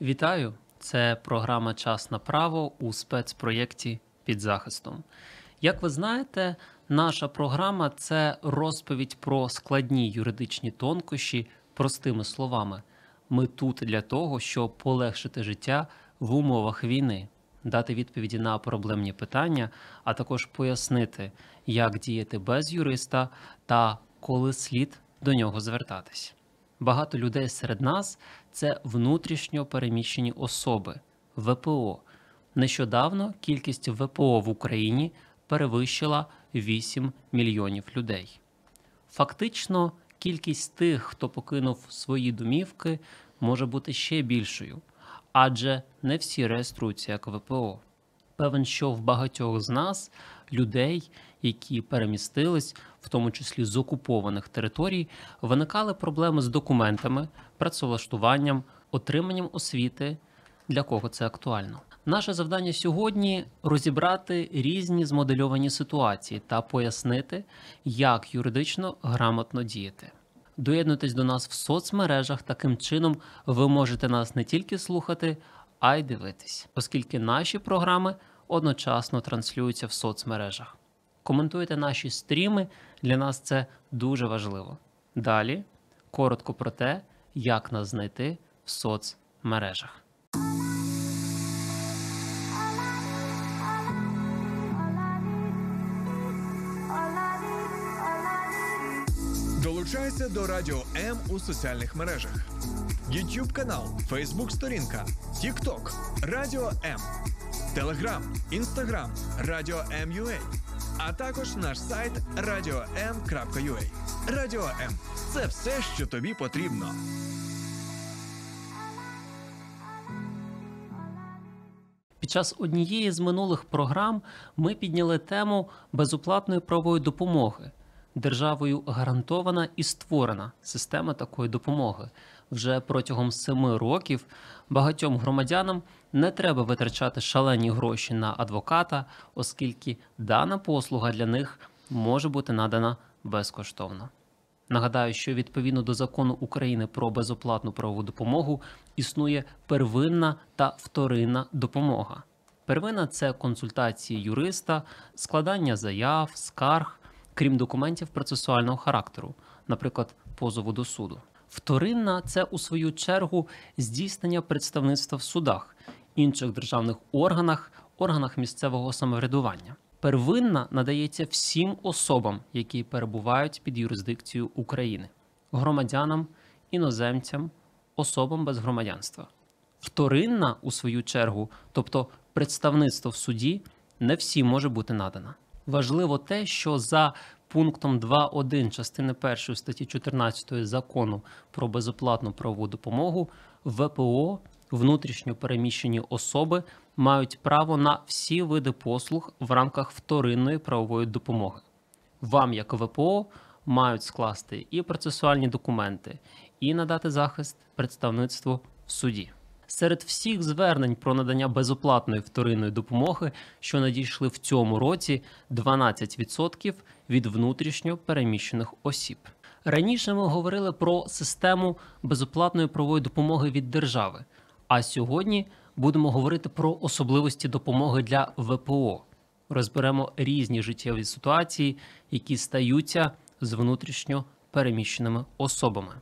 Вітаю! Це програма «Час направо» у спецпроєкті «Під захистом». Як ви знаєте, наша програма – це розповідь про складні юридичні тонкощі простими словами. Ми тут для того, щоб полегшити життя в умовах війни, дати відповіді на проблемні питання, а також пояснити, як діяти без юриста та коли слід до нього звертатись. Багато людей серед нас – це внутрішньо переміщені особи, ВПО. Нещодавно кількість ВПО в Україні перевищила 8 мільйонів людей. Фактично, кількість тих, хто покинув свої домівки, може бути ще більшою, адже не всі реєструються як ВПО. Певен, що в багатьох з нас людей, які перемістились, в тому числі з окупованих територій, виникали проблеми з документами, працевлаштуванням, отриманням освіти, для кого це актуально. Наше завдання сьогодні – розібрати різні змодельовані ситуації та пояснити, як юридично грамотно діяти. Доєднуйтесь до нас в соцмережах, таким чином ви можете нас не тільки слухати, а й дивитись, оскільки наші програми одночасно транслюються в соцмережах. Коментуйте наші стріми, для нас це дуже важливо. Далі коротко про те, як нас знайти в соцмережах. Долучайся до Радіо М у соціальних мережах. YouTube канал, Facebook сторінка, TikTok, Радіо М, Telegram, Instagram, Радіо М.ua, а також наш сайт radio.m.ua. Радіо М – це все, що тобі потрібно. Під час однієї з минулих програм ми підняли тему безоплатної правової допомоги. Державою гарантована і створена система такої допомоги. Вже протягом 7 років багатьом громадянам не треба витрачати шалені гроші на адвоката, оскільки дана послуга для них може бути надана безкоштовно. Нагадаю, що відповідно до Закону України про безоплатну правову допомогу існує первинна та вторинна допомога. Первинна – це консультації юриста, складання заяв, скарг, крім документів процесуального характеру, наприклад, позову до суду. Вторинна – це, у свою чергу, здійснення представництва в судах, інших державних органах, органах місцевого самоврядування. Первинна надається всім особам, які перебувають під юрисдикцією України – громадянам, іноземцям, особам без громадянства. Вторинна, у свою чергу, тобто представництво в суді, не всім може бути надана. Важливо те, що за пунктом 2.1 частини 1 статті 14 Закону про безоплатну правову допомогу ВПО, внутрішньо переміщені особи, мають право на всі види послуг в рамках вторинної правової допомоги. Вам, як ВПО, мають скласти і процесуальні документи, і надати захист, представництво в суді. Серед всіх звернень про надання безоплатної вторинної допомоги, що надійшли в цьому році, 12% від внутрішньо переміщених осіб. Раніше ми говорили про систему безоплатної правової допомоги від держави, а сьогодні будемо говорити про особливості допомоги для ВПО. Розберемо різні життєві ситуації, які стаються з внутрішньо переміщеними особами.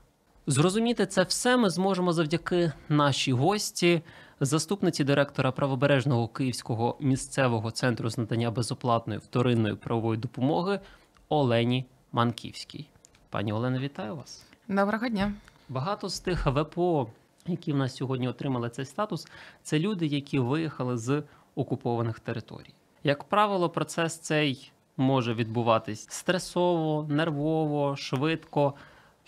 Зрозуміти це все ми зможемо завдяки нашій гості, заступниці директора Правобережного Київського місцевого центру з надання безоплатної вторинної правової допомоги Олені Манківській. Пані Олено, вітаю вас. Доброго дня. Багато з тих ВПО, які в нас сьогодні отримали цей статус, це люди, які виїхали з окупованих територій. Як правило, процес цей може відбуватись стресово, нервово, швидко.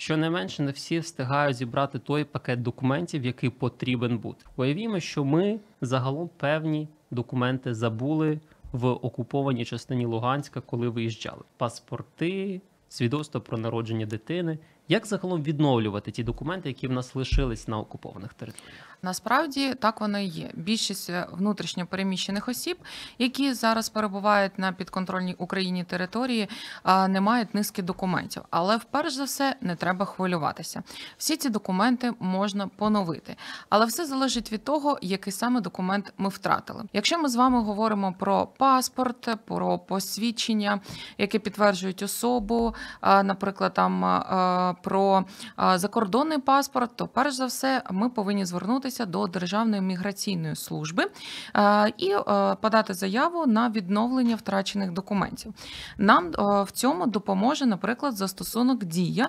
Щонайменше не всі встигають зібрати той пакет документів, який потрібен бути. Уявімо, що ми загалом певні документи забули в окупованій частині Луганська, коли виїжджали. Паспорти, свідоцтво про народження дитини. Як загалом відновлювати ті документи, які в нас лишились на окупованих територіях? Насправді так воно і є. Більшість внутрішньо переміщених осіб, які зараз перебувають на підконтрольній Україні території, не мають низки документів. Але вперше за все не треба хвилюватися. Всі ці документи можна поновити. Але все залежить від того, який саме документ ми втратили. Якщо ми з вами говоримо про паспорт, про посвідчення, які підтверджують особу, наприклад, там про закордонний паспорт, то перш за все ми повинні звернутися до Державної міграційної служби і подати заяву на відновлення втрачених документів. Нам в цьому допоможе, наприклад, застосунок «Дія»,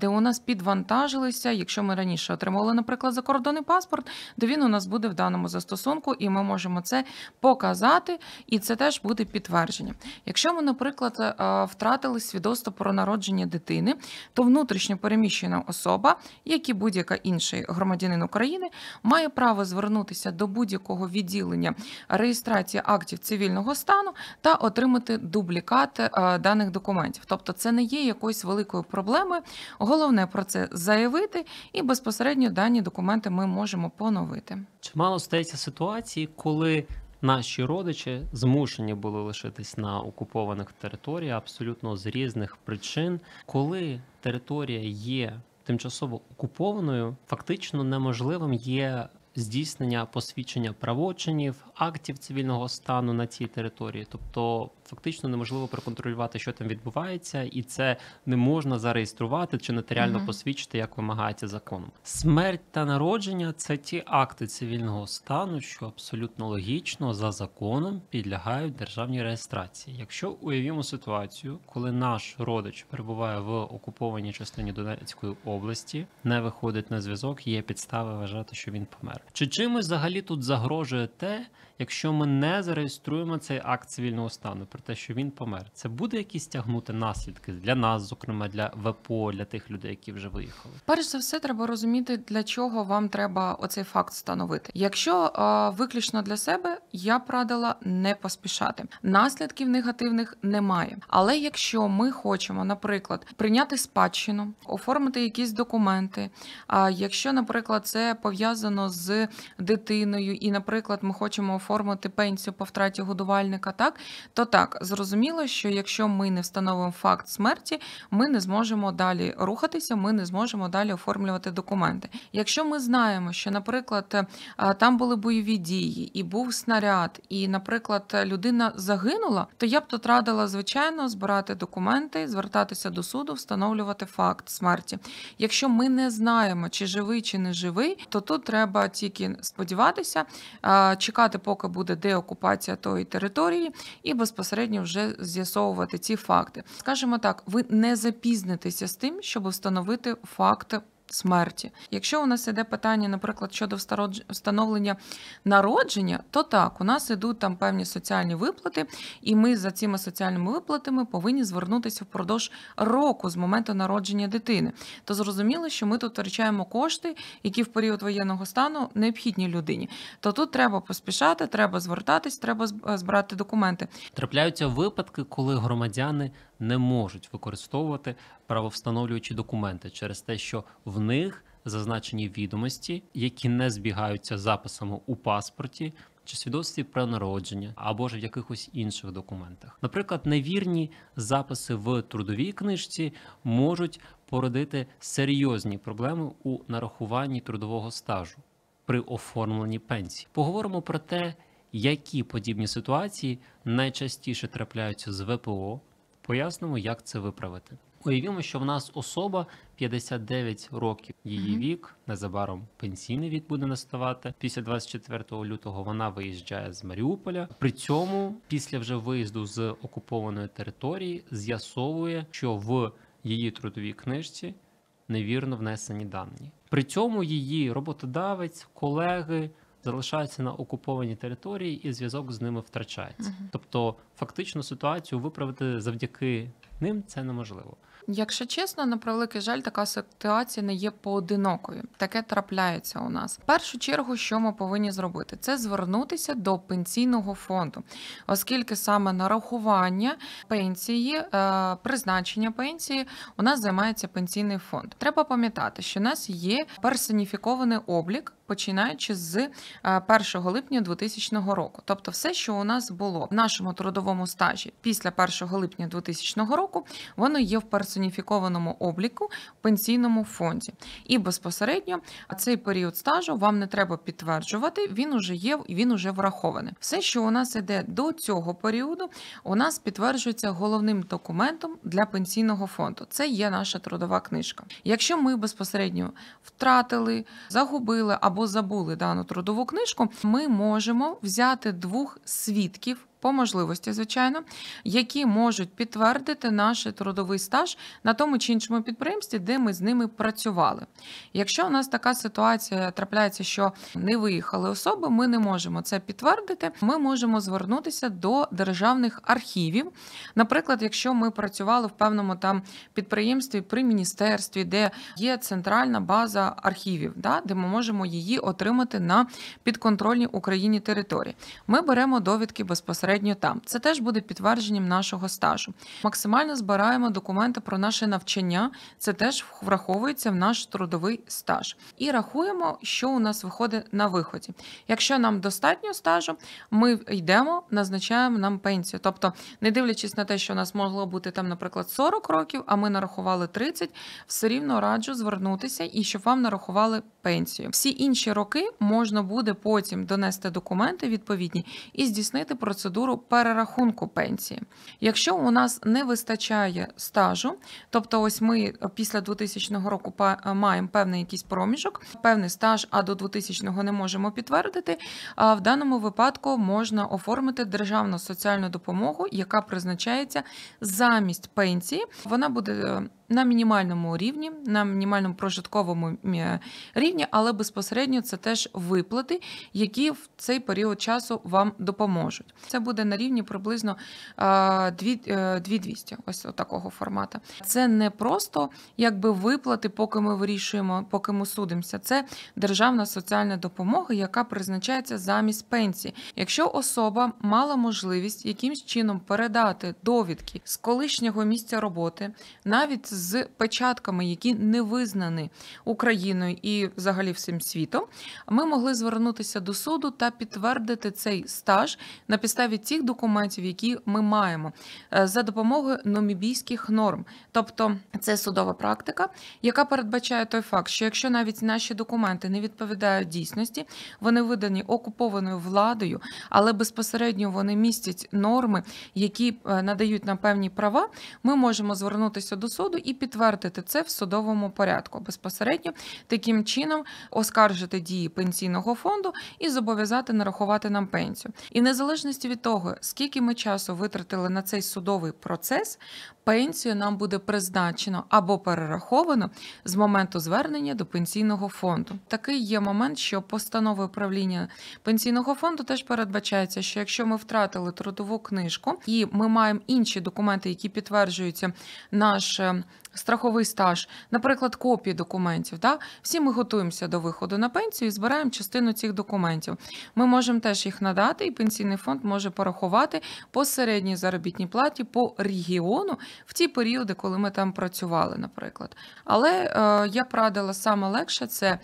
де у нас підвантажилися, якщо ми раніше отримували, наприклад, закордонний паспорт, то він у нас буде в даному застосунку, і ми можемо це показати, і це теж буде підтвердження. Якщо ми, наприклад, втратили свідоцтво про народження дитини, то внутрішньо переміщена особа, як і будь-яка інший громадянин України, має право звернутися до будь-якого відділення реєстрації актів цивільного стану та отримати дублікат даних документів. Тобто це не є якоюсь великою проблемою, головне про це заявити, і безпосередньо дані документи ми можемо поновити. Чимало стається ситуації, коли наші родичі змушені були лишитись на окупованих територіях абсолютно з різних причин. Коли територія є тимчасово окупованою, фактично неможливим є здійснення посвідчення правочинів, актів цивільного стану на цій території. Тобто фактично неможливо проконтролювати, що там відбувається, і це не можна зареєструвати чи нотаріально посвідчити, як вимагається законом. Смерть та народження – це ті акти цивільного стану, що абсолютно логічно за законом підлягають державній реєстрації. Якщо уявімо ситуацію, коли наш родич перебуває в окупованій частині Донецької області, не виходить на зв'язок, є підстави вважати, що він помер. Чи чимось взагалі тут загрожує те, якщо ми не зареєструємо цей акт цивільного стану про те, що він помер? Це буде якісь тягнути наслідки для нас, зокрема для ВПО, для тих людей, які вже виїхали? Перш за все, треба розуміти, для чого вам треба оцей факт встановити. Якщо виключно для себе, я б радила не поспішати. Наслідків негативних немає. Але якщо ми хочемо, наприклад, прийняти спадщину, оформити якісь документи, якщо, наприклад, це пов'язано з дитиною і, наприклад, ми хочемо оформити пенсію по втраті годувальника, так, зрозуміло, що якщо ми не встановимо факт смерті, ми не зможемо далі рухатися, ми не зможемо далі оформлювати документи. Якщо ми знаємо, що, наприклад, там були бойові дії і був снаряд, і, наприклад, людина загинула, то я б тут радила, звичайно, збирати документи, звертатися до суду, встановлювати факт смерті. Якщо ми не знаємо, чи живий, чи не живий, то тут треба тільки сподіватися, чекати, поки буде деокупація тої території, і безпосередньо вже з'ясовувати ці факти. Скажімо так, ви не запізнитеся з тим, щоб встановити факт смерті. Якщо у нас іде питання, наприклад, щодо встановлення народження, то так, у нас ідуть там певні соціальні виплати, і ми за цими соціальними виплатами повинні звернутися впродовж року з моменту народження дитини. То зрозуміло, що ми тут втрачаємо кошти, які в період воєнного стану необхідні людині. То тут треба поспішати, треба звертатись, треба збирати документи. Трапляються випадки, коли громадяни не можуть використовувати правовстановлюючі документи через те, що в них зазначені відомості, які не збігаються з записами у паспорті, чи свідоцтві про народження, або ж в якихось інших документах. Наприклад, невірні записи в трудовій книжці можуть породити серйозні проблеми у нарахуванні трудового стажу при оформленні пенсії. Поговоримо про те, які подібні ситуації найчастіше трапляються з ВПО, пояснимо, як це виправити. Уявімо, що в нас особа 59 років, її вік, незабаром пенсійний вік буде наставати. Після 24 лютого вона виїжджає з Маріуполя. При цьому, після вже виїзду з окупованої території, з'ясовує, що в її трудовій книжці невірно внесені дані. При цьому її роботодавець, колеги залишаються на окупованій території і зв'язок з ними втрачається. Тобто фактично ситуацію виправити завдяки ним це неможливо. Якщо чесно, на превеликий жаль, така ситуація не є поодинокою. Таке трапляється у нас. В першу чергу, що ми повинні зробити? Це звернутися до пенсійного фонду, оскільки саме нарахування пенсії, призначення пенсії у нас займається пенсійний фонд. Треба пам'ятати, що у нас є персоніфікований облік, починаючи з 1 липня 2000 року. Тобто все, що у нас було в нашому трудовому стажі після 1 липня 2000 року, воно є в персоніфікованому обліку в пенсійному фонді. І безпосередньо цей період стажу вам не треба підтверджувати, він уже є, він уже врахований. Все, що у нас іде до цього періоду, у нас підтверджується головним документом для пенсійного фонду. Це є наша трудова книжка. Якщо ми безпосередньо втратили, загубили або забули дану трудову книжку, ми можемо взяти 2 свідків, по можливості, звичайно, які можуть підтвердити наш трудовий стаж на тому чи іншому підприємстві, де ми з ними працювали. Якщо у нас така ситуація трапляється, що не виїхали особи, ми не можемо це підтвердити, ми можемо звернутися до державних архівів. Наприклад, якщо ми працювали в певному там підприємстві при міністерстві, де є центральна база архівів, де ми можемо її отримати на підконтрольній Україні території. Ми беремо довідки безпосередньо там. Це теж буде підтвердженням нашого стажу. Максимально збираємо документи про наше навчання, це теж враховується в наш трудовий стаж. І рахуємо, що у нас виходить на виході. Якщо нам достатньо стажу, ми йдемо, назначаємо нам пенсію. Тобто, не дивлячись на те, що у нас могло бути там, наприклад, 40 років, а ми нарахували 30, все рівно раджу звернутися і щоб вам нарахували пенсію. Всі інші роки можна буде потім донести документи відповідні і здійснити процедуру перерахунку пенсії. Якщо у нас не вистачає стажу, тобто ось ми після 2000 року маємо певний якийсь проміжок, певний стаж, а до 2000-го не можемо підтвердити, в даному випадку можна оформити державну соціальну допомогу, яка призначається замість пенсії. Вона буде на мінімальному рівні, на мінімальному прожитковому рівні, але безпосередньо це теж виплати, які в цей період часу вам допоможуть. Це буде на рівні приблизно 2200, ось такого формату. Це не просто якби виплати, поки ми вирішуємо, поки ми судимося, це державна соціальна допомога, яка призначається замість пенсії. Якщо особа мала можливість якимсь чином передати довідки з колишнього місця роботи, навіть з печатками, які не визнані Україною і взагалі всім світом, ми могли звернутися до суду та підтвердити цей стаж на підставі тих документів, які ми маємо, за допомогою намібійських норм. Тобто це судова практика, яка передбачає той факт, що якщо навіть наші документи не відповідають дійсності, вони видані окупованою владою, але безпосередньо вони містять норми, які надають нам певні права, ми можемо звернутися до суду і підтвердити це в судовому порядку. Безпосередньо таким чином оскаржити дії пенсійного фонду і зобов'язати нарахувати нам пенсію. І незалежно від того, скільки ми часу витратили на цей судовий процес, пенсію нам буде призначено або перераховано з моменту звернення до пенсійного фонду. Такий є момент, що постановою правління пенсійного фонду теж передбачається, що якщо ми втратили трудову книжку і ми маємо інші документи, які підтверджують наш страховий стаж, наприклад, копії документів, всі ми готуємося до виходу на пенсію і збираємо частину цих документів. Ми можемо теж їх надати, і пенсійний фонд може порахувати по середній заробітній платі по регіону в ті періоди, коли ми там працювали, наприклад. Але я б радила, саме легше це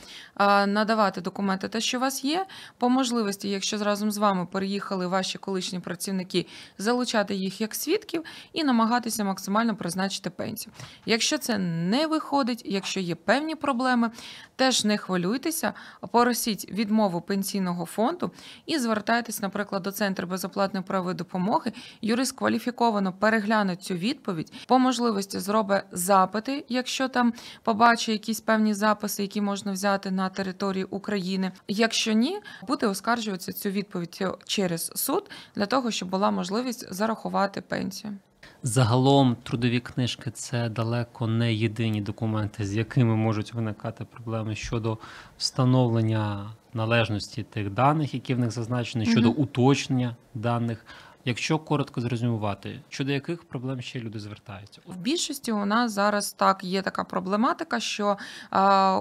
надавати документи, те, що у вас є, по можливості, якщо разом з вами переїхали ваші колишні працівники, залучати їх як свідків і намагатися максимально призначити пенсію. Якщо це не виходить, якщо є певні проблеми, теж не хвилюйтеся, просіть відмову пенсійного фонду і звертайтесь, наприклад, до Центру безоплатної правової допомоги. Юрист кваліфіковано перегляне цю відповідь, по можливості зробить запити, якщо там побачить якісь певні записи, які можна взяти на території України. Якщо ні, буде оскаржуватися цю відповідь через суд, для того, щоб була можливість зарахувати пенсію. Загалом трудові книжки – це далеко не єдині документи, з якими можуть виникати проблеми щодо встановлення належності тих даних, які в них зазначені, щодо уточнення даних. Якщо коротко зрезюмувати, щодо яких проблем ще люди звертаються? В більшості у нас зараз так є така проблематика, що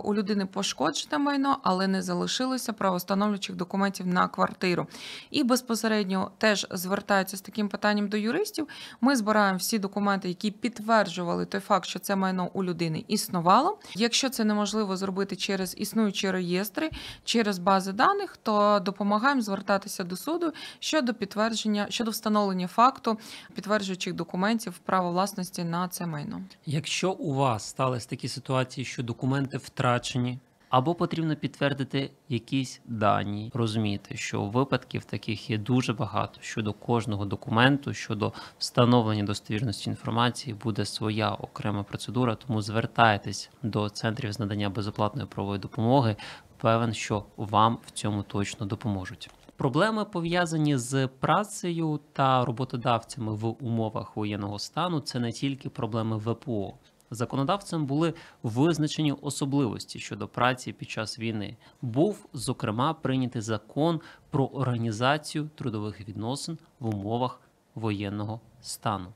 у людини пошкоджене майно, але не залишилося правовстановлюючих документів на квартиру. І безпосередньо теж звертаються з таким питанням до юристів. Ми збираємо всі документи, які підтверджували той факт, що це майно у людини існувало. Якщо це неможливо зробити через існуючі реєстри, через бази даних, то допомагаємо звертатися до суду щодо підтвердження, щодо встановлення факту підтверджуючих документів права власності на це майно. Якщо у вас сталися такі ситуації, що документи втрачені, або потрібно підтвердити якісь дані, розуміти, що випадків таких є дуже багато, щодо кожного документу, щодо встановлення достовірності інформації буде своя окрема процедура, тому звертайтесь до центрів з надання безоплатної правової допомоги, певен, що вам в цьому точно допоможуть. Проблеми, пов'язані з працею та роботодавцями в умовах воєнного стану, це не тільки проблеми ВПО. Законодавцем були визначені особливості щодо праці під час війни. Був, зокрема, прийнятий закон про організацію трудових відносин в умовах воєнного стану.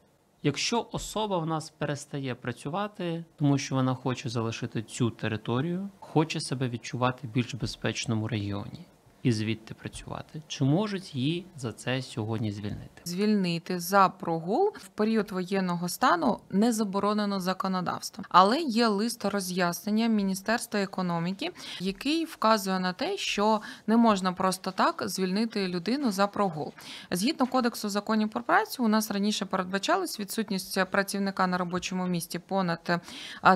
Якщо особа в нас перестає працювати, тому що вона хоче залишити цю територію, хоче себе відчувати в більш безпечному регіоні і звідти працювати, чи можуть її за це сьогодні звільнити? Звільнити за прогул в період воєнного стану не заборонено законодавством. Але є лист роз'яснення Міністерства економіки, який вказує на те, що не можна просто так звільнити людину за прогул. Згідно Кодексу законів про працю, у нас раніше передбачалась відсутність працівника на робочому місці понад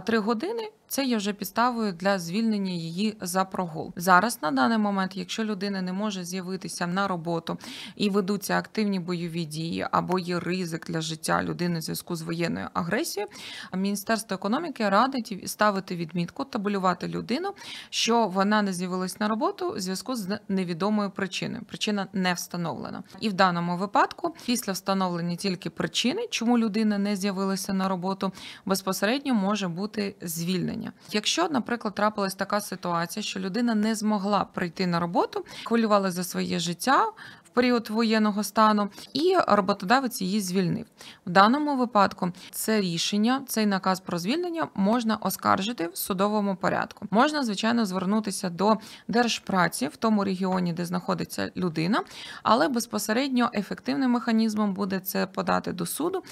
3 години, це є вже підставою для звільнення її за прогул. Зараз, на даний момент, якщо людина не може з'явитися на роботу і ведуться активні бойові дії або є ризик для життя людини в зв'язку з воєнною агресією, Міністерство економіки радить ставити відмітку, табелювати людину, що вона не з'явилась на роботу в зв'язку з невідомою причиною. Причина не встановлена. І в даному випадку, після встановлення тільки причини, чому людина не з'явилася на роботу, безпосередньо може бути звільнена. Якщо, наприклад, трапилась така ситуація, що людина не змогла прийти на роботу, хвилювалася за своє життя в період воєнного стану, і роботодавець її звільнив. В даному випадку це рішення, цей наказ про звільнення можна оскаржити в судовому порядку. Можна, звичайно, звернутися до Держпраці в тому регіоні, де знаходиться людина, але безпосередньо ефективним механізмом буде це подати до суду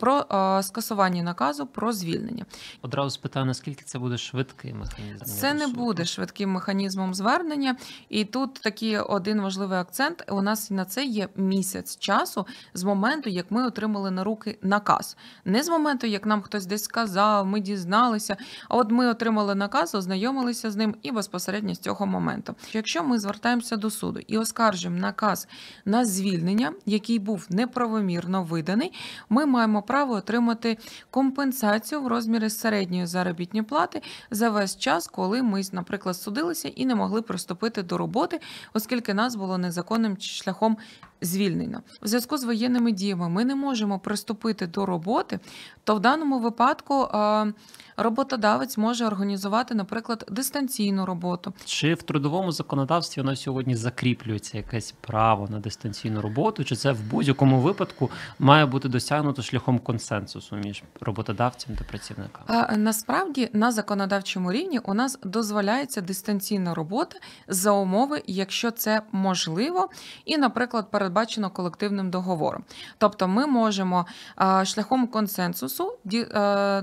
про скасування наказу про звільнення. Одразу спитаю, наскільки це буде швидким механізмом? Це не буде швидким механізмом звернення. І тут такий один важливий акцент. У нас на це є місяць часу з моменту, як ми отримали на руки наказ. Не з моменту, як нам хтось десь сказав, ми дізналися. А от ми отримали наказ, ознайомилися з ним і безпосередньо з цього моменту. Якщо ми звертаємося до суду і оскаржимо наказ на звільнення, який був неправомірно виданий, ми маємо право отримати компенсацію в розмірі середньої заробітної плати за весь час, коли ми, наприклад, судилися і не могли приступити до роботи, оскільки нас було незаконним шляхом звільнено. В зв'язку з воєнними діями ми не можемо приступити до роботи, то в даному випадку роботодавець може організувати, наприклад, дистанційну роботу. Чи в трудовому законодавстві воно сьогодні закріплюється якесь право на дистанційну роботу, чи це в будь-якому випадку має бути досягнуто шляхом консенсусу між роботодавцем та працівниками? Насправді на законодавчому рівні у нас дозволяється дистанційна робота за умови, якщо це можливо, і, наприклад, передбачено колективним договором. Тобто ми можемо шляхом консенсусу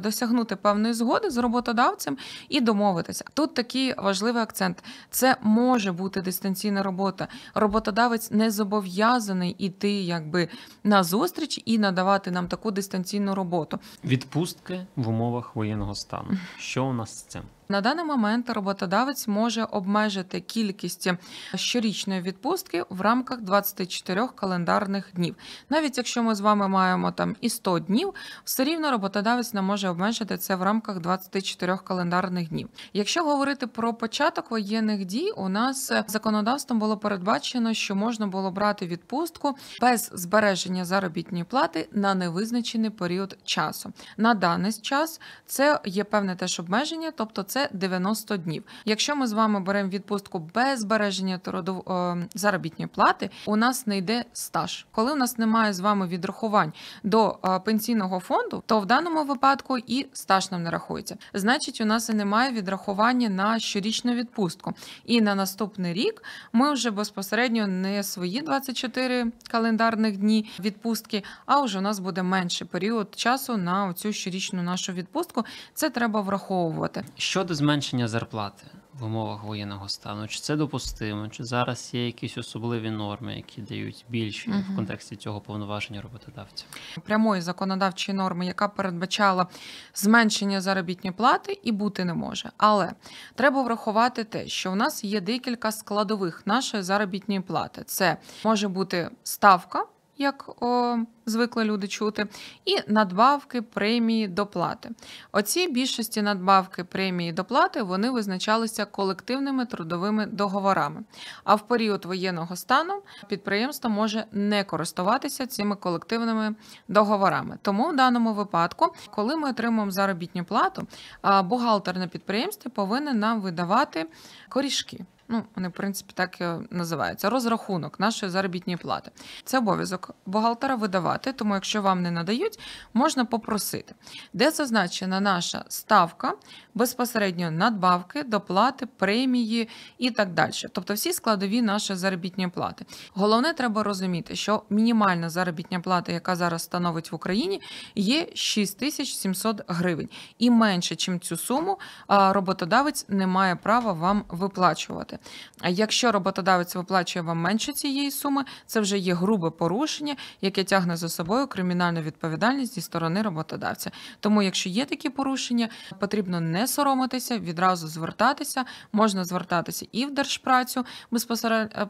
досягнути певної згоди з роботодавцем і домовитися. Тут такий важливий акцент. Це може бути дистанційна робота. Роботодавець не зобов'язаний іти якби на зустріч і надавати нам таку дистанційну роботу. Відпустки в умовах воєнного стану. Що у нас з цим? На даний момент роботодавець може обмежити кількість щорічної відпустки в рамках 24 календарних днів. Навіть якщо ми з вами маємо там і 100 днів, все рівно роботодавець не може обмежити це в рамках 24 календарних днів. Якщо говорити про початок воєнних дій, у нас законодавством було передбачено, що можна було брати відпустку без збереження заробітної плати на невизначений період часу. На даний час це є певне теж обмеження, тобто це це 90 днів. Якщо ми з вами беремо відпустку без збереження заробітної плати, у нас не йде стаж. Коли у нас немає з вами відрахувань до пенсійного фонду, то в даному випадку і стаж нам не рахується. Значить, у нас і немає відрахування на щорічну відпустку. І на наступний рік ми вже безпосередньо не свої 24 календарних дні відпустки, а вже у нас буде менший період часу на цю щорічну нашу відпустку. Це треба враховувати. Щодо зменшення зарплати в умовах воєнного стану, чи це допустимо, чи зараз є якісь особливі норми, які дають більше в контексті цього повноваження роботодавця? Прямої законодавчої норми, яка передбачала зменшення заробітної плати, і бути не може. Але треба врахувати те, що у нас є декілька складових нашої заробітної плати. Це може бути ставка, як звикли люди чути, і надбавки, премії, доплати. Оці більшості надбавки, премії, доплати, вони визначалися колективними трудовими договорами. А в період воєнного стану підприємство може не користуватися цими колективними договорами. Тому в даному випадку, коли ми отримуємо заробітну плату, бухгалтер на підприємстві повинен нам видавати корішки. Ну, вони, в принципі, так і називаються. Розрахунок нашої заробітної плати. Це обов'язок бухгалтера видавати, тому якщо вам не надають, можна попросити. Де зазначена наша ставка, безпосередньо надбавки, доплати, премії і так далі. Тобто всі складові нашої заробітної плати. Головне, треба розуміти, що мінімальна заробітна плата, яка зараз становить в Україні, є 6700 гривень. І менше, чим цю суму, роботодавець не має права вам виплачувати. А якщо роботодавець виплачує вам менше цієї суми, це вже є грубе порушення, яке тягне за собою кримінальну відповідальність зі сторони роботодавця. Тому, якщо є такі порушення, потрібно не соромитися, відразу звертатися. Можна звертатися і в Держпрацю,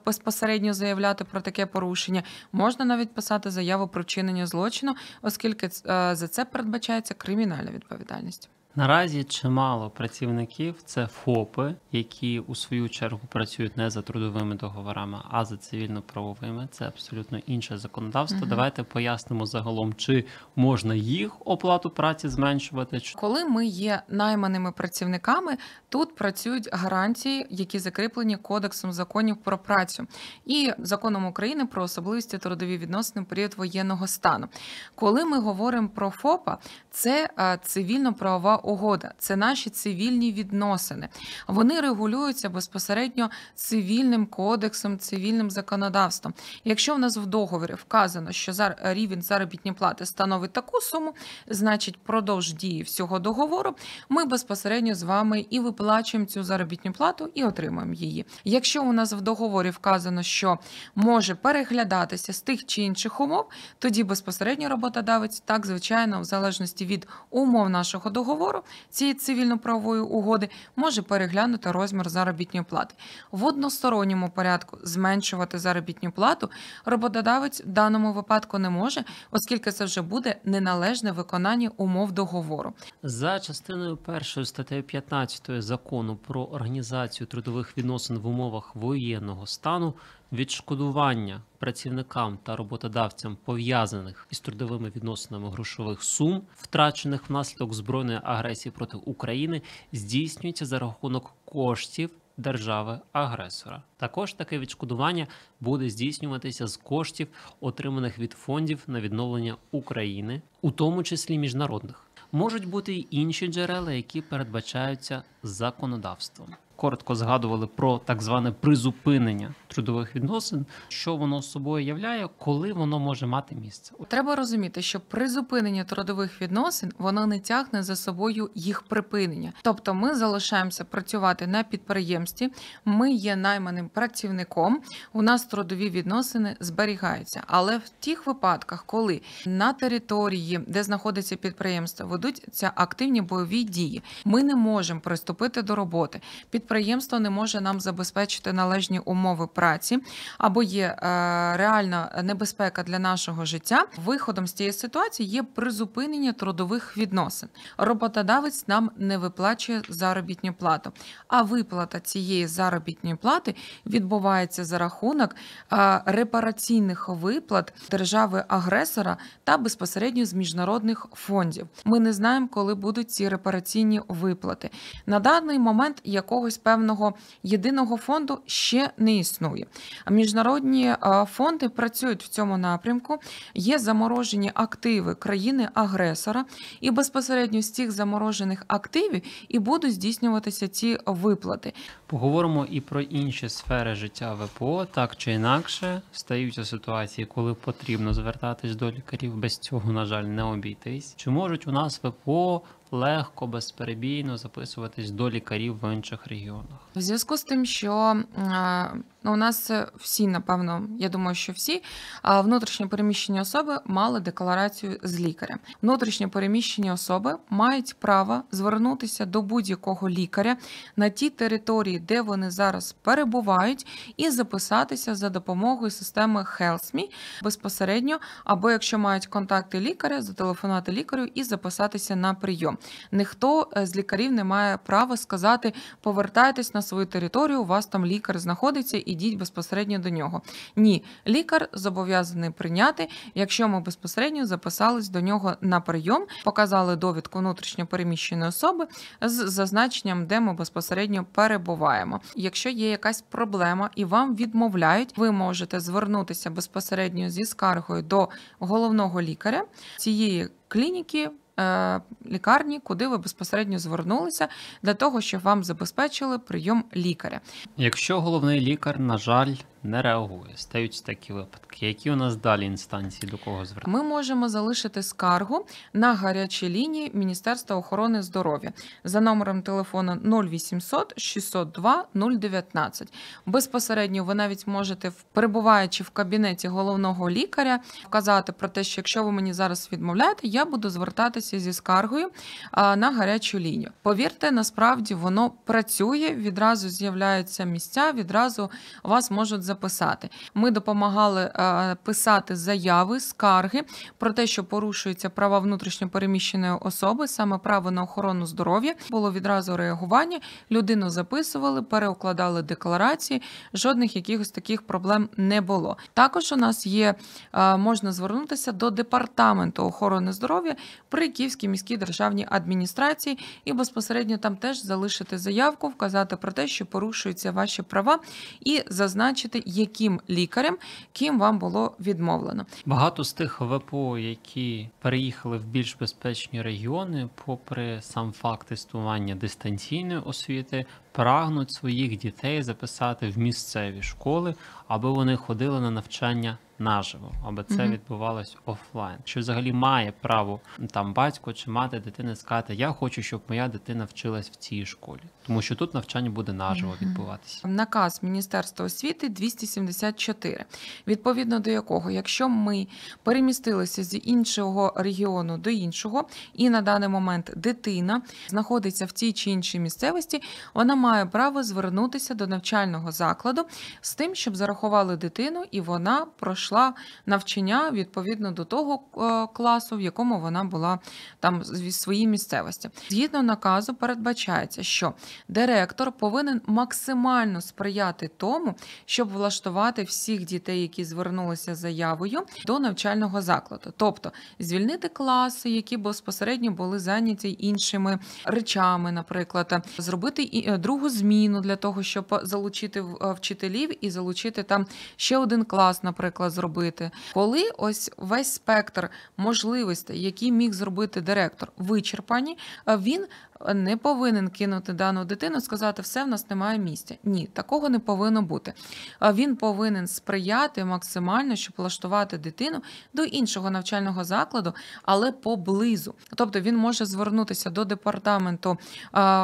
безпосередньо заявляти про таке порушення. Можна навіть писати заяву про вчинення злочину, оскільки за це передбачається кримінальна відповідальність. Наразі чимало працівників – це ФОПи, які у свою чергу працюють не за трудовими договорами, а за цивільно-правовими. Це абсолютно інше законодавство. Давайте пояснимо загалом, чи можна їх оплату праці зменшувати. Коли ми є найманими працівниками, тут працюють гарантії, які закріплені Кодексом законів про працю і Законом України про особливості трудові відносини в період воєнного стану. Коли ми говоримо про ФОПа, це цивільно-правова угода, це наші цивільні відносини. Вони регулюються безпосередньо цивільним кодексом, цивільним законодавством. Якщо в нас в договорі вказано, що рівень заробітної плати становить таку суму, значить, продовж дії всього договору ми безпосередньо з вами і виплачуємо цю заробітну плату і отримуємо її. Якщо у нас в договорі вказано, що може переглядатися з тих чи інших умов, тоді безпосередньо роботодавець, так, звичайно, в залежності від умов нашого договору, цієї цивільно-правової угоди, може переглянути розмір заробітної плати. В односторонньому порядку зменшувати заробітну плату роботодавець в даному випадку не може, оскільки це вже буде неналежне виконання умов договору. За частиною 1 статтею 15 Закону про організацію трудових відносин в умовах воєнного стану відшкодування працівникам та роботодавцям пов'язаних із трудовими відносинами грошових сум, втрачених внаслідок збройної агресії проти України, здійснюється за рахунок коштів держави-агресора. Також таке відшкодування буде здійснюватися з коштів, отриманих від фондів на відновлення України, у тому числі міжнародних. Можуть бути й інші джерела, які передбачаються законодавством. Коротко згадували про так зване призупинення трудових відносин, що воно собою являє, коли воно може мати місце. Треба розуміти, що призупинення трудових відносин, воно не тягне за собою їх припинення. Тобто ми залишаємося працювати на підприємстві, ми є найманим працівником, у нас трудові відносини зберігаються. Але в тих випадках, коли на території, де знаходиться підприємство, ведуться активні бойові дії, ми не можемо приступити до роботи. Підприємство підприємство не може нам забезпечити належні умови праці, або є реальна небезпека для нашого життя, виходом з цієї ситуації є призупинення трудових відносин. Роботодавець нам не виплачує заробітну плату, а виплата цієї заробітної плати відбувається за рахунок репараційних виплат держави-агресора та безпосередньо з міжнародних фондів. Ми не знаємо, коли будуть ці репараційні виплати. На даний момент якогось певного єдиного фонду ще не існує. Міжнародні фонди працюють в цьому напрямку, є заморожені активи країни-агресора, і безпосередньо з цих заморожених активів і будуть здійснюватися ці виплати. Поговоримо і про інші сфери життя ВПО. Так чи інакше, стаються ситуації, коли потрібно звертатись до лікарів, без цього, на жаль, не обійтись. Чи можуть у нас ВПО легко, безперебійно записуватись до лікарів в інших регіонах? В зв'язку з тим, що у нас всі, напевно, я думаю, що всі внутрішньо переміщені особи мали декларацію з лікарем. Внутрішньо переміщені особи мають право звернутися до будь-якого лікаря на тій території, де вони зараз перебувають, і записатися за допомогою системи HealthMe безпосередньо, або якщо мають контакти лікаря, зателефонувати лікарю і записатися на прийом. Ніхто з лікарів не має права сказати: повертайтесь на свою територію, у вас там лікар знаходиться, ідіть безпосередньо до нього. Ні, лікар зобов'язаний прийняти, якщо ми безпосередньо записались до нього на прийом, показали довідку внутрішньо переміщеної особи з зазначенням, де ми безпосередньо перебуваємо. Якщо є якась проблема і вам відмовляють, ви можете звернутися безпосередньо зі скаргою до головного лікаря цієї клініки, лікарні, куди ви безпосередньо звернулися, для того, щоб вам забезпечили прийом лікаря. Якщо головний лікар, на жаль, не реагує, стаються такі випадки, які у нас далі інстанції, до кого звертатися? Ми можемо залишити скаргу на гарячій лінії Міністерства охорони здоров'я за номером телефону 0800 602 019. Безпосередньо ви навіть можете, перебуваючи в кабінеті головного лікаря, вказати про те, що якщо ви мені зараз відмовляєте, я буду звертатися зі скаргою на гарячу лінію. Повірте, насправді воно працює, відразу з'являються місця, відразу вас можуть записати. Ми допомагали писати заяви, скарги про те, що порушуються права внутрішньо переміщеної особи, саме право на охорону здоров'я. Було відразу реагування, людину записували, переукладали декларації, жодних якихось таких проблем не було. Також у нас є, можна звернутися до Департаменту охорони здоров'я при Київській міській державній адміністрації і безпосередньо там теж залишити заявку, вказати про те, що порушуються ваші права, і зазначити, яким лікарем, ким вам було відмовлено. Багато з тих ВПО, які переїхали в більш безпечні регіони, попри сам факт існування дистанційної освіти, прагнуть своїх дітей записати в місцеві школи, аби вони ходили на навчання наживо, аби це відбувалось офлайн. Що взагалі має право там батько чи мати дитини сказати: я хочу, щоб моя дитина вчилась в цій школі, тому що тут навчання буде наживо відбуватися. Наказ Міністерства освіти 274, відповідно до якого, якщо ми перемістилися з іншого регіону до іншого, і на даний момент дитина знаходиться в тій чи іншій місцевості, вона має право звернутися до навчального закладу з тим, щоб зарахували дитину, і вона пройшла навчання відповідно до того класу, в якому вона була там в своїй місцевості. Згідно наказу передбачається, що директор повинен максимально сприяти тому, щоб влаштувати всіх дітей, які звернулися з заявою, до навчального закладу. Тобто звільнити класи, які безпосередньо були зайняті іншими речами, наприклад, зробити другу зміну для того, щоб залучити вчителів і залучити там ще один клас, наприклад, зробити. Коли ось весь спектр можливостей, які міг зробити директор, вичерпані, він не повинен кинути дану дитину, сказати: все, в нас немає місця. Ні, такого не повинно бути. Він повинен сприяти максимально, щоб влаштувати дитину до іншого навчального закладу, але поблизу. Тобто він може звернутися до департаменту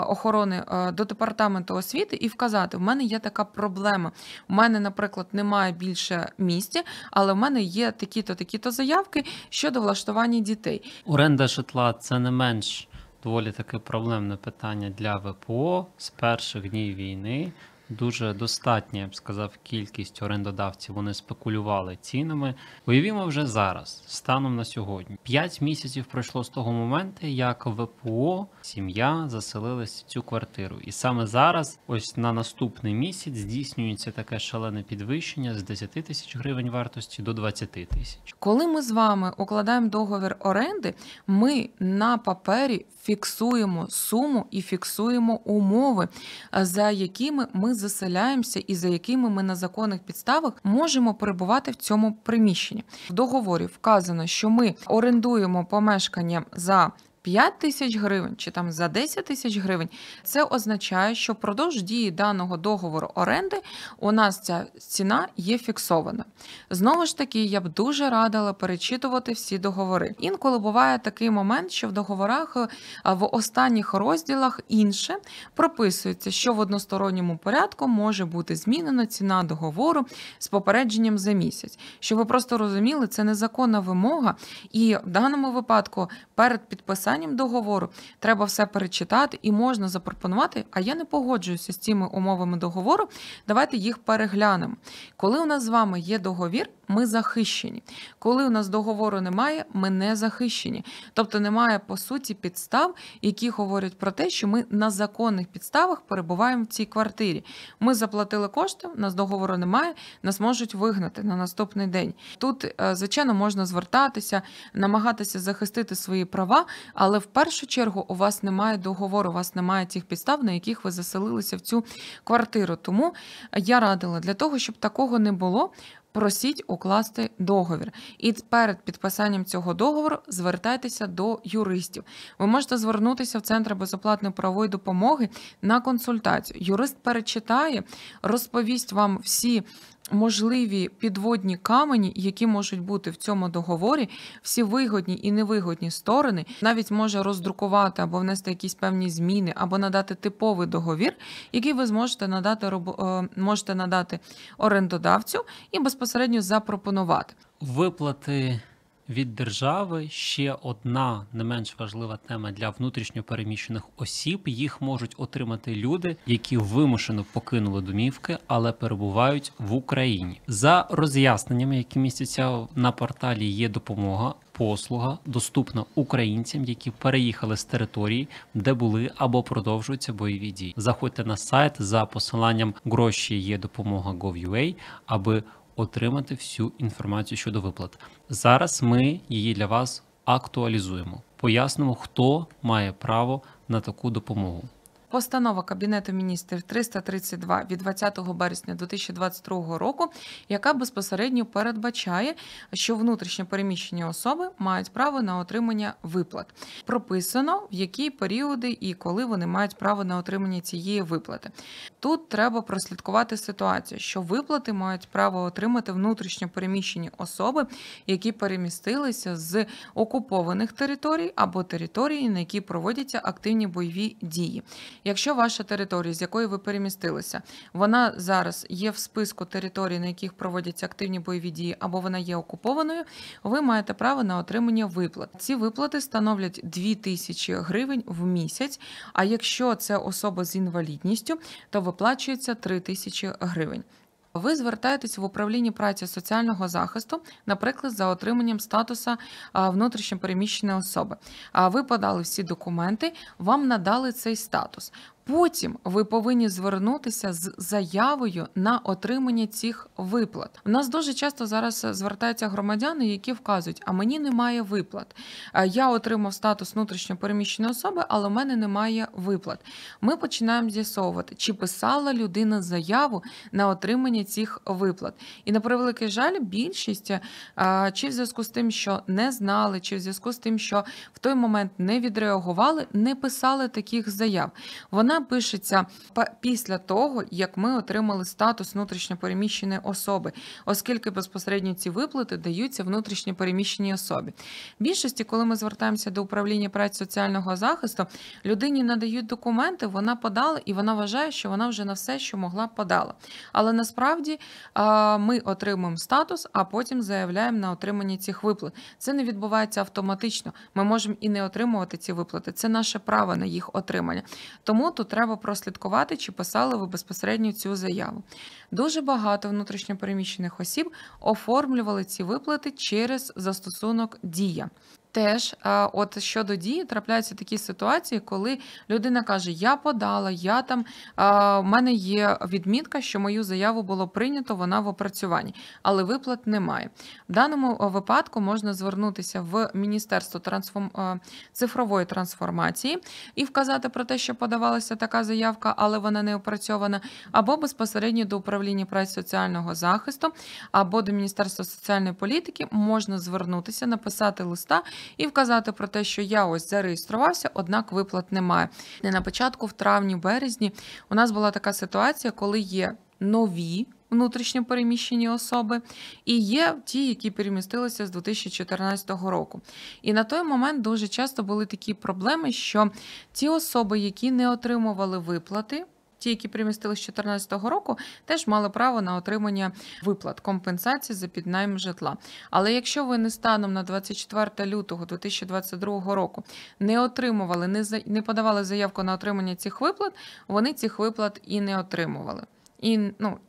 охорони, до департаменту освіти і вказати: в мене є така проблема, в мене, наприклад, немає більше місця, але в мене є такі-то заявки щодо влаштування дітей. Оренда житла – це не менш доволі таке проблемне питання для ВПО з перших днів війни. Дуже достатня, я б сказав, кількість орендодавців, вони спекулювали цінами. Уявімо вже зараз, станом на сьогодні. 5 місяців пройшло з того моменту, як ВПО, сім'я заселилась в цю квартиру. І саме зараз, ось на наступний місяць, здійснюється таке шалене підвищення з 10 тисяч гривень вартості до 20 тисяч. Коли ми з вами укладаємо договір оренди, ми на папері фіксуємо суму і фіксуємо умови, за якими ми заселяємося і за якими ми на законних підставах можемо перебувати в цьому приміщенні. В договорі вказано, що ми орендуємо помешкання за 5 тисяч гривень чи там за 10 тисяч гривень. Це означає, що впродовж дії даного договору оренди у нас ця ціна є фіксована. Знову ж таки, я б дуже радила перечитувати всі договори. Інколи буває такий момент, що в договорах в останніх розділах інше прописується, що в односторонньому порядку може бути змінена ціна договору з попередженням за місяць. Щоб ви просто розуміли, це незаконна вимога, і в даному випадку перед підписанням договору треба все перечитати, і можна запропонувати, а я не погоджуюся з цими умовами договору, давайте їх переглянемо. Коли у нас з вами є договір, ми захищені. Коли у нас договору немає, ми не захищені. Тобто немає, по суті, підстав, які говорять про те, що ми на законних підставах перебуваємо в цій квартирі. Ми заплатили кошти, у нас договору немає, нас можуть вигнати на наступний день. Тут, звичайно, можна звертатися, намагатися захистити свої права, але в першу чергу у вас немає договору, у вас немає тих підстав, на яких ви заселилися в цю квартиру. Тому я радила, для того, щоб такого не було, просіть укласти договір. І перед підписанням цього договору звертайтеся до юристів. Ви можете звернутися в Центр безоплатної правової допомоги на консультацію. Юрист перечитає, розповість вам всі можливі підводні камені, які можуть бути в цьому договорі, всі вигідні і невигідні сторони, навіть може роздрукувати або внести якісь певні зміни, або надати типовий договір, який ви можете надати орендодавцю і безпосередньо запропонувати. Виплати від держави – ще одна не менш важлива тема для внутрішньопереміщених осіб. Їх можуть отримати люди, які вимушено покинули домівки, але перебувають в Україні. За роз'ясненнями, які містяться на порталі «Є допомога», послуга доступна українцям, які переїхали з території, де були або продовжуються бойові дії. Заходьте на сайт за посиланням «Гроші є допомога.gov.ua», аби отримати всю інформацію щодо виплат. Зараз ми її для вас актуалізуємо. Пояснимо, хто має право на таку допомогу. Постанова Кабінету міністрів 332 від 20 березня 2022 року, яка безпосередньо передбачає, що внутрішньо переміщені особи мають право на отримання виплат. Прописано, в які періоди і коли вони мають право на отримання цієї виплати. Тут треба прослідкувати ситуацію, що виплати мають право отримати внутрішньо переміщені особи, які перемістилися з окупованих територій або територій, на які проводяться активні бойові дії. Якщо ваша територія, з якої ви перемістилися, вона зараз є в списку територій, на яких проводяться активні бойові дії, або вона є окупованою, ви маєте право на отримання виплат. Ці виплати становлять 2 тисячі гривень в місяць, а якщо це особа з інвалідністю, то виплачується 3 тисячі гривень. Ви звертаєтесь в управління праці соціального захисту, наприклад, за отриманням статуса внутрішньо переміщеної особи. Ви подали всі документи, вам надали цей статус. Потім ви повинні звернутися з заявою на отримання цих виплат. У нас дуже часто зараз звертаються громадяни, які вказують, а мені немає виплат. Я отримав статус внутрішньо переміщеної особи, але в мене немає виплат. Ми починаємо з'ясовувати, чи писала людина заяву на отримання цих виплат. І на превеликий жаль, більшість, чи в зв'язку з тим, що не знали, чи в зв'язку з тим, що в той момент не відреагували, не писали таких заяв. Вона вона пишеться після того, як ми отримали статус внутрішньопереміщеної особи, оскільки безпосередньо ці виплати даються внутрішньопереміщеній особі. В більшості, коли ми звертаємося до управління праці соціального захисту, людині надають документи, вона подала і вона вважає, що вона вже на все, що могла, подала. Але насправді ми отримуємо статус, а потім заявляємо на отримання цих виплат. Це не відбувається автоматично. Ми можемо і не отримувати ці виплати. Це наше право на їх отримання. Тому тут треба прослідкувати, чи писали ви безпосередньо цю заяву. Дуже багато внутрішньопереміщених осіб оформлювали ці виплати через застосунок «Дія». Теж от щодо дії трапляються такі ситуації, коли людина каже: я подала, я там, в мене є відмітка, що мою заяву було прийнято, вона в опрацюванні, але виплат немає. В даному випадку можна звернутися в Міністерство цифрової трансформації і вказати про те, що подавалася така заявка, але вона не опрацьована, або безпосередньо до управління праці соціального захисту, або до Міністерства соціальної політики можна звернутися, написати листа і вказати про те, що я ось зареєструвався, однак виплат немає. На початку, в травні-березні, у нас була така ситуація, коли є нові внутрішньо переміщені особи і є ті, які перемістилися з 2014 року. І на той момент дуже часто були такі проблеми, що ті особи, які не отримували виплати, ті, які перемістилися з 2014 року, теж мали право на отримання виплат, компенсації за піднайм житла. Але якщо ви не станом на 24 лютого 2022 року не отримували, не подавали заявку на отримання цих виплат, вони цих виплат і не отримували.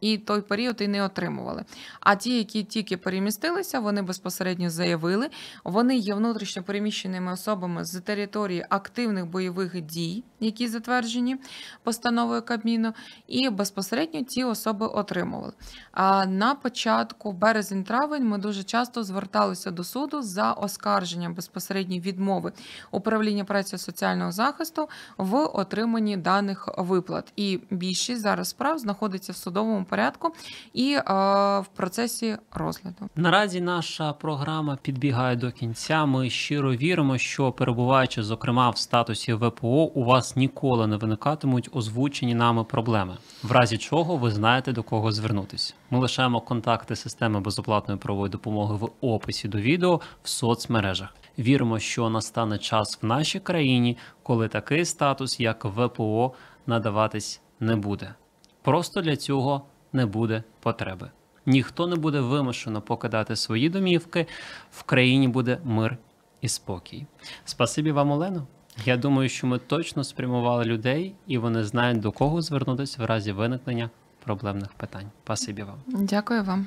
І той період і не отримували. А ті, які тільки перемістилися, вони безпосередньо заявили, вони є внутрішньо переміщеними особами з території активних бойових дій, які затверджені постановою Кабміну, і безпосередньо ті особи отримували. А на початку березень-травень ми дуже часто зверталися до суду за оскарженням безпосередньо відмови управління праці соціального захисту в отриманні даних виплат. І більшість зараз справ знаходиться в судовому порядку і в процесі розгляду. Наразі наша програма підбігає до кінця. Ми щиро віримо, що, перебуваючи, зокрема, в статусі ВПО, у вас ніколи не виникатимуть озвучені нами проблеми, в разі чого ви знаєте, до кого звернутися. Ми лишаємо контакти системи безоплатної правової допомоги в описі до відео в соцмережах. Віримо, що настане час в нашій країні, коли такий статус, як ВПО, надаватись не буде. Просто для цього не буде потреби. Ніхто не буде вимушено покидати свої домівки, в країні буде мир і спокій. Спасибі вам, Олено. Я думаю, що ми точно спрямували людей, і вони знають, до кого звернутися в разі виникнення проблемних питань. Спасибі вам. Дякую вам.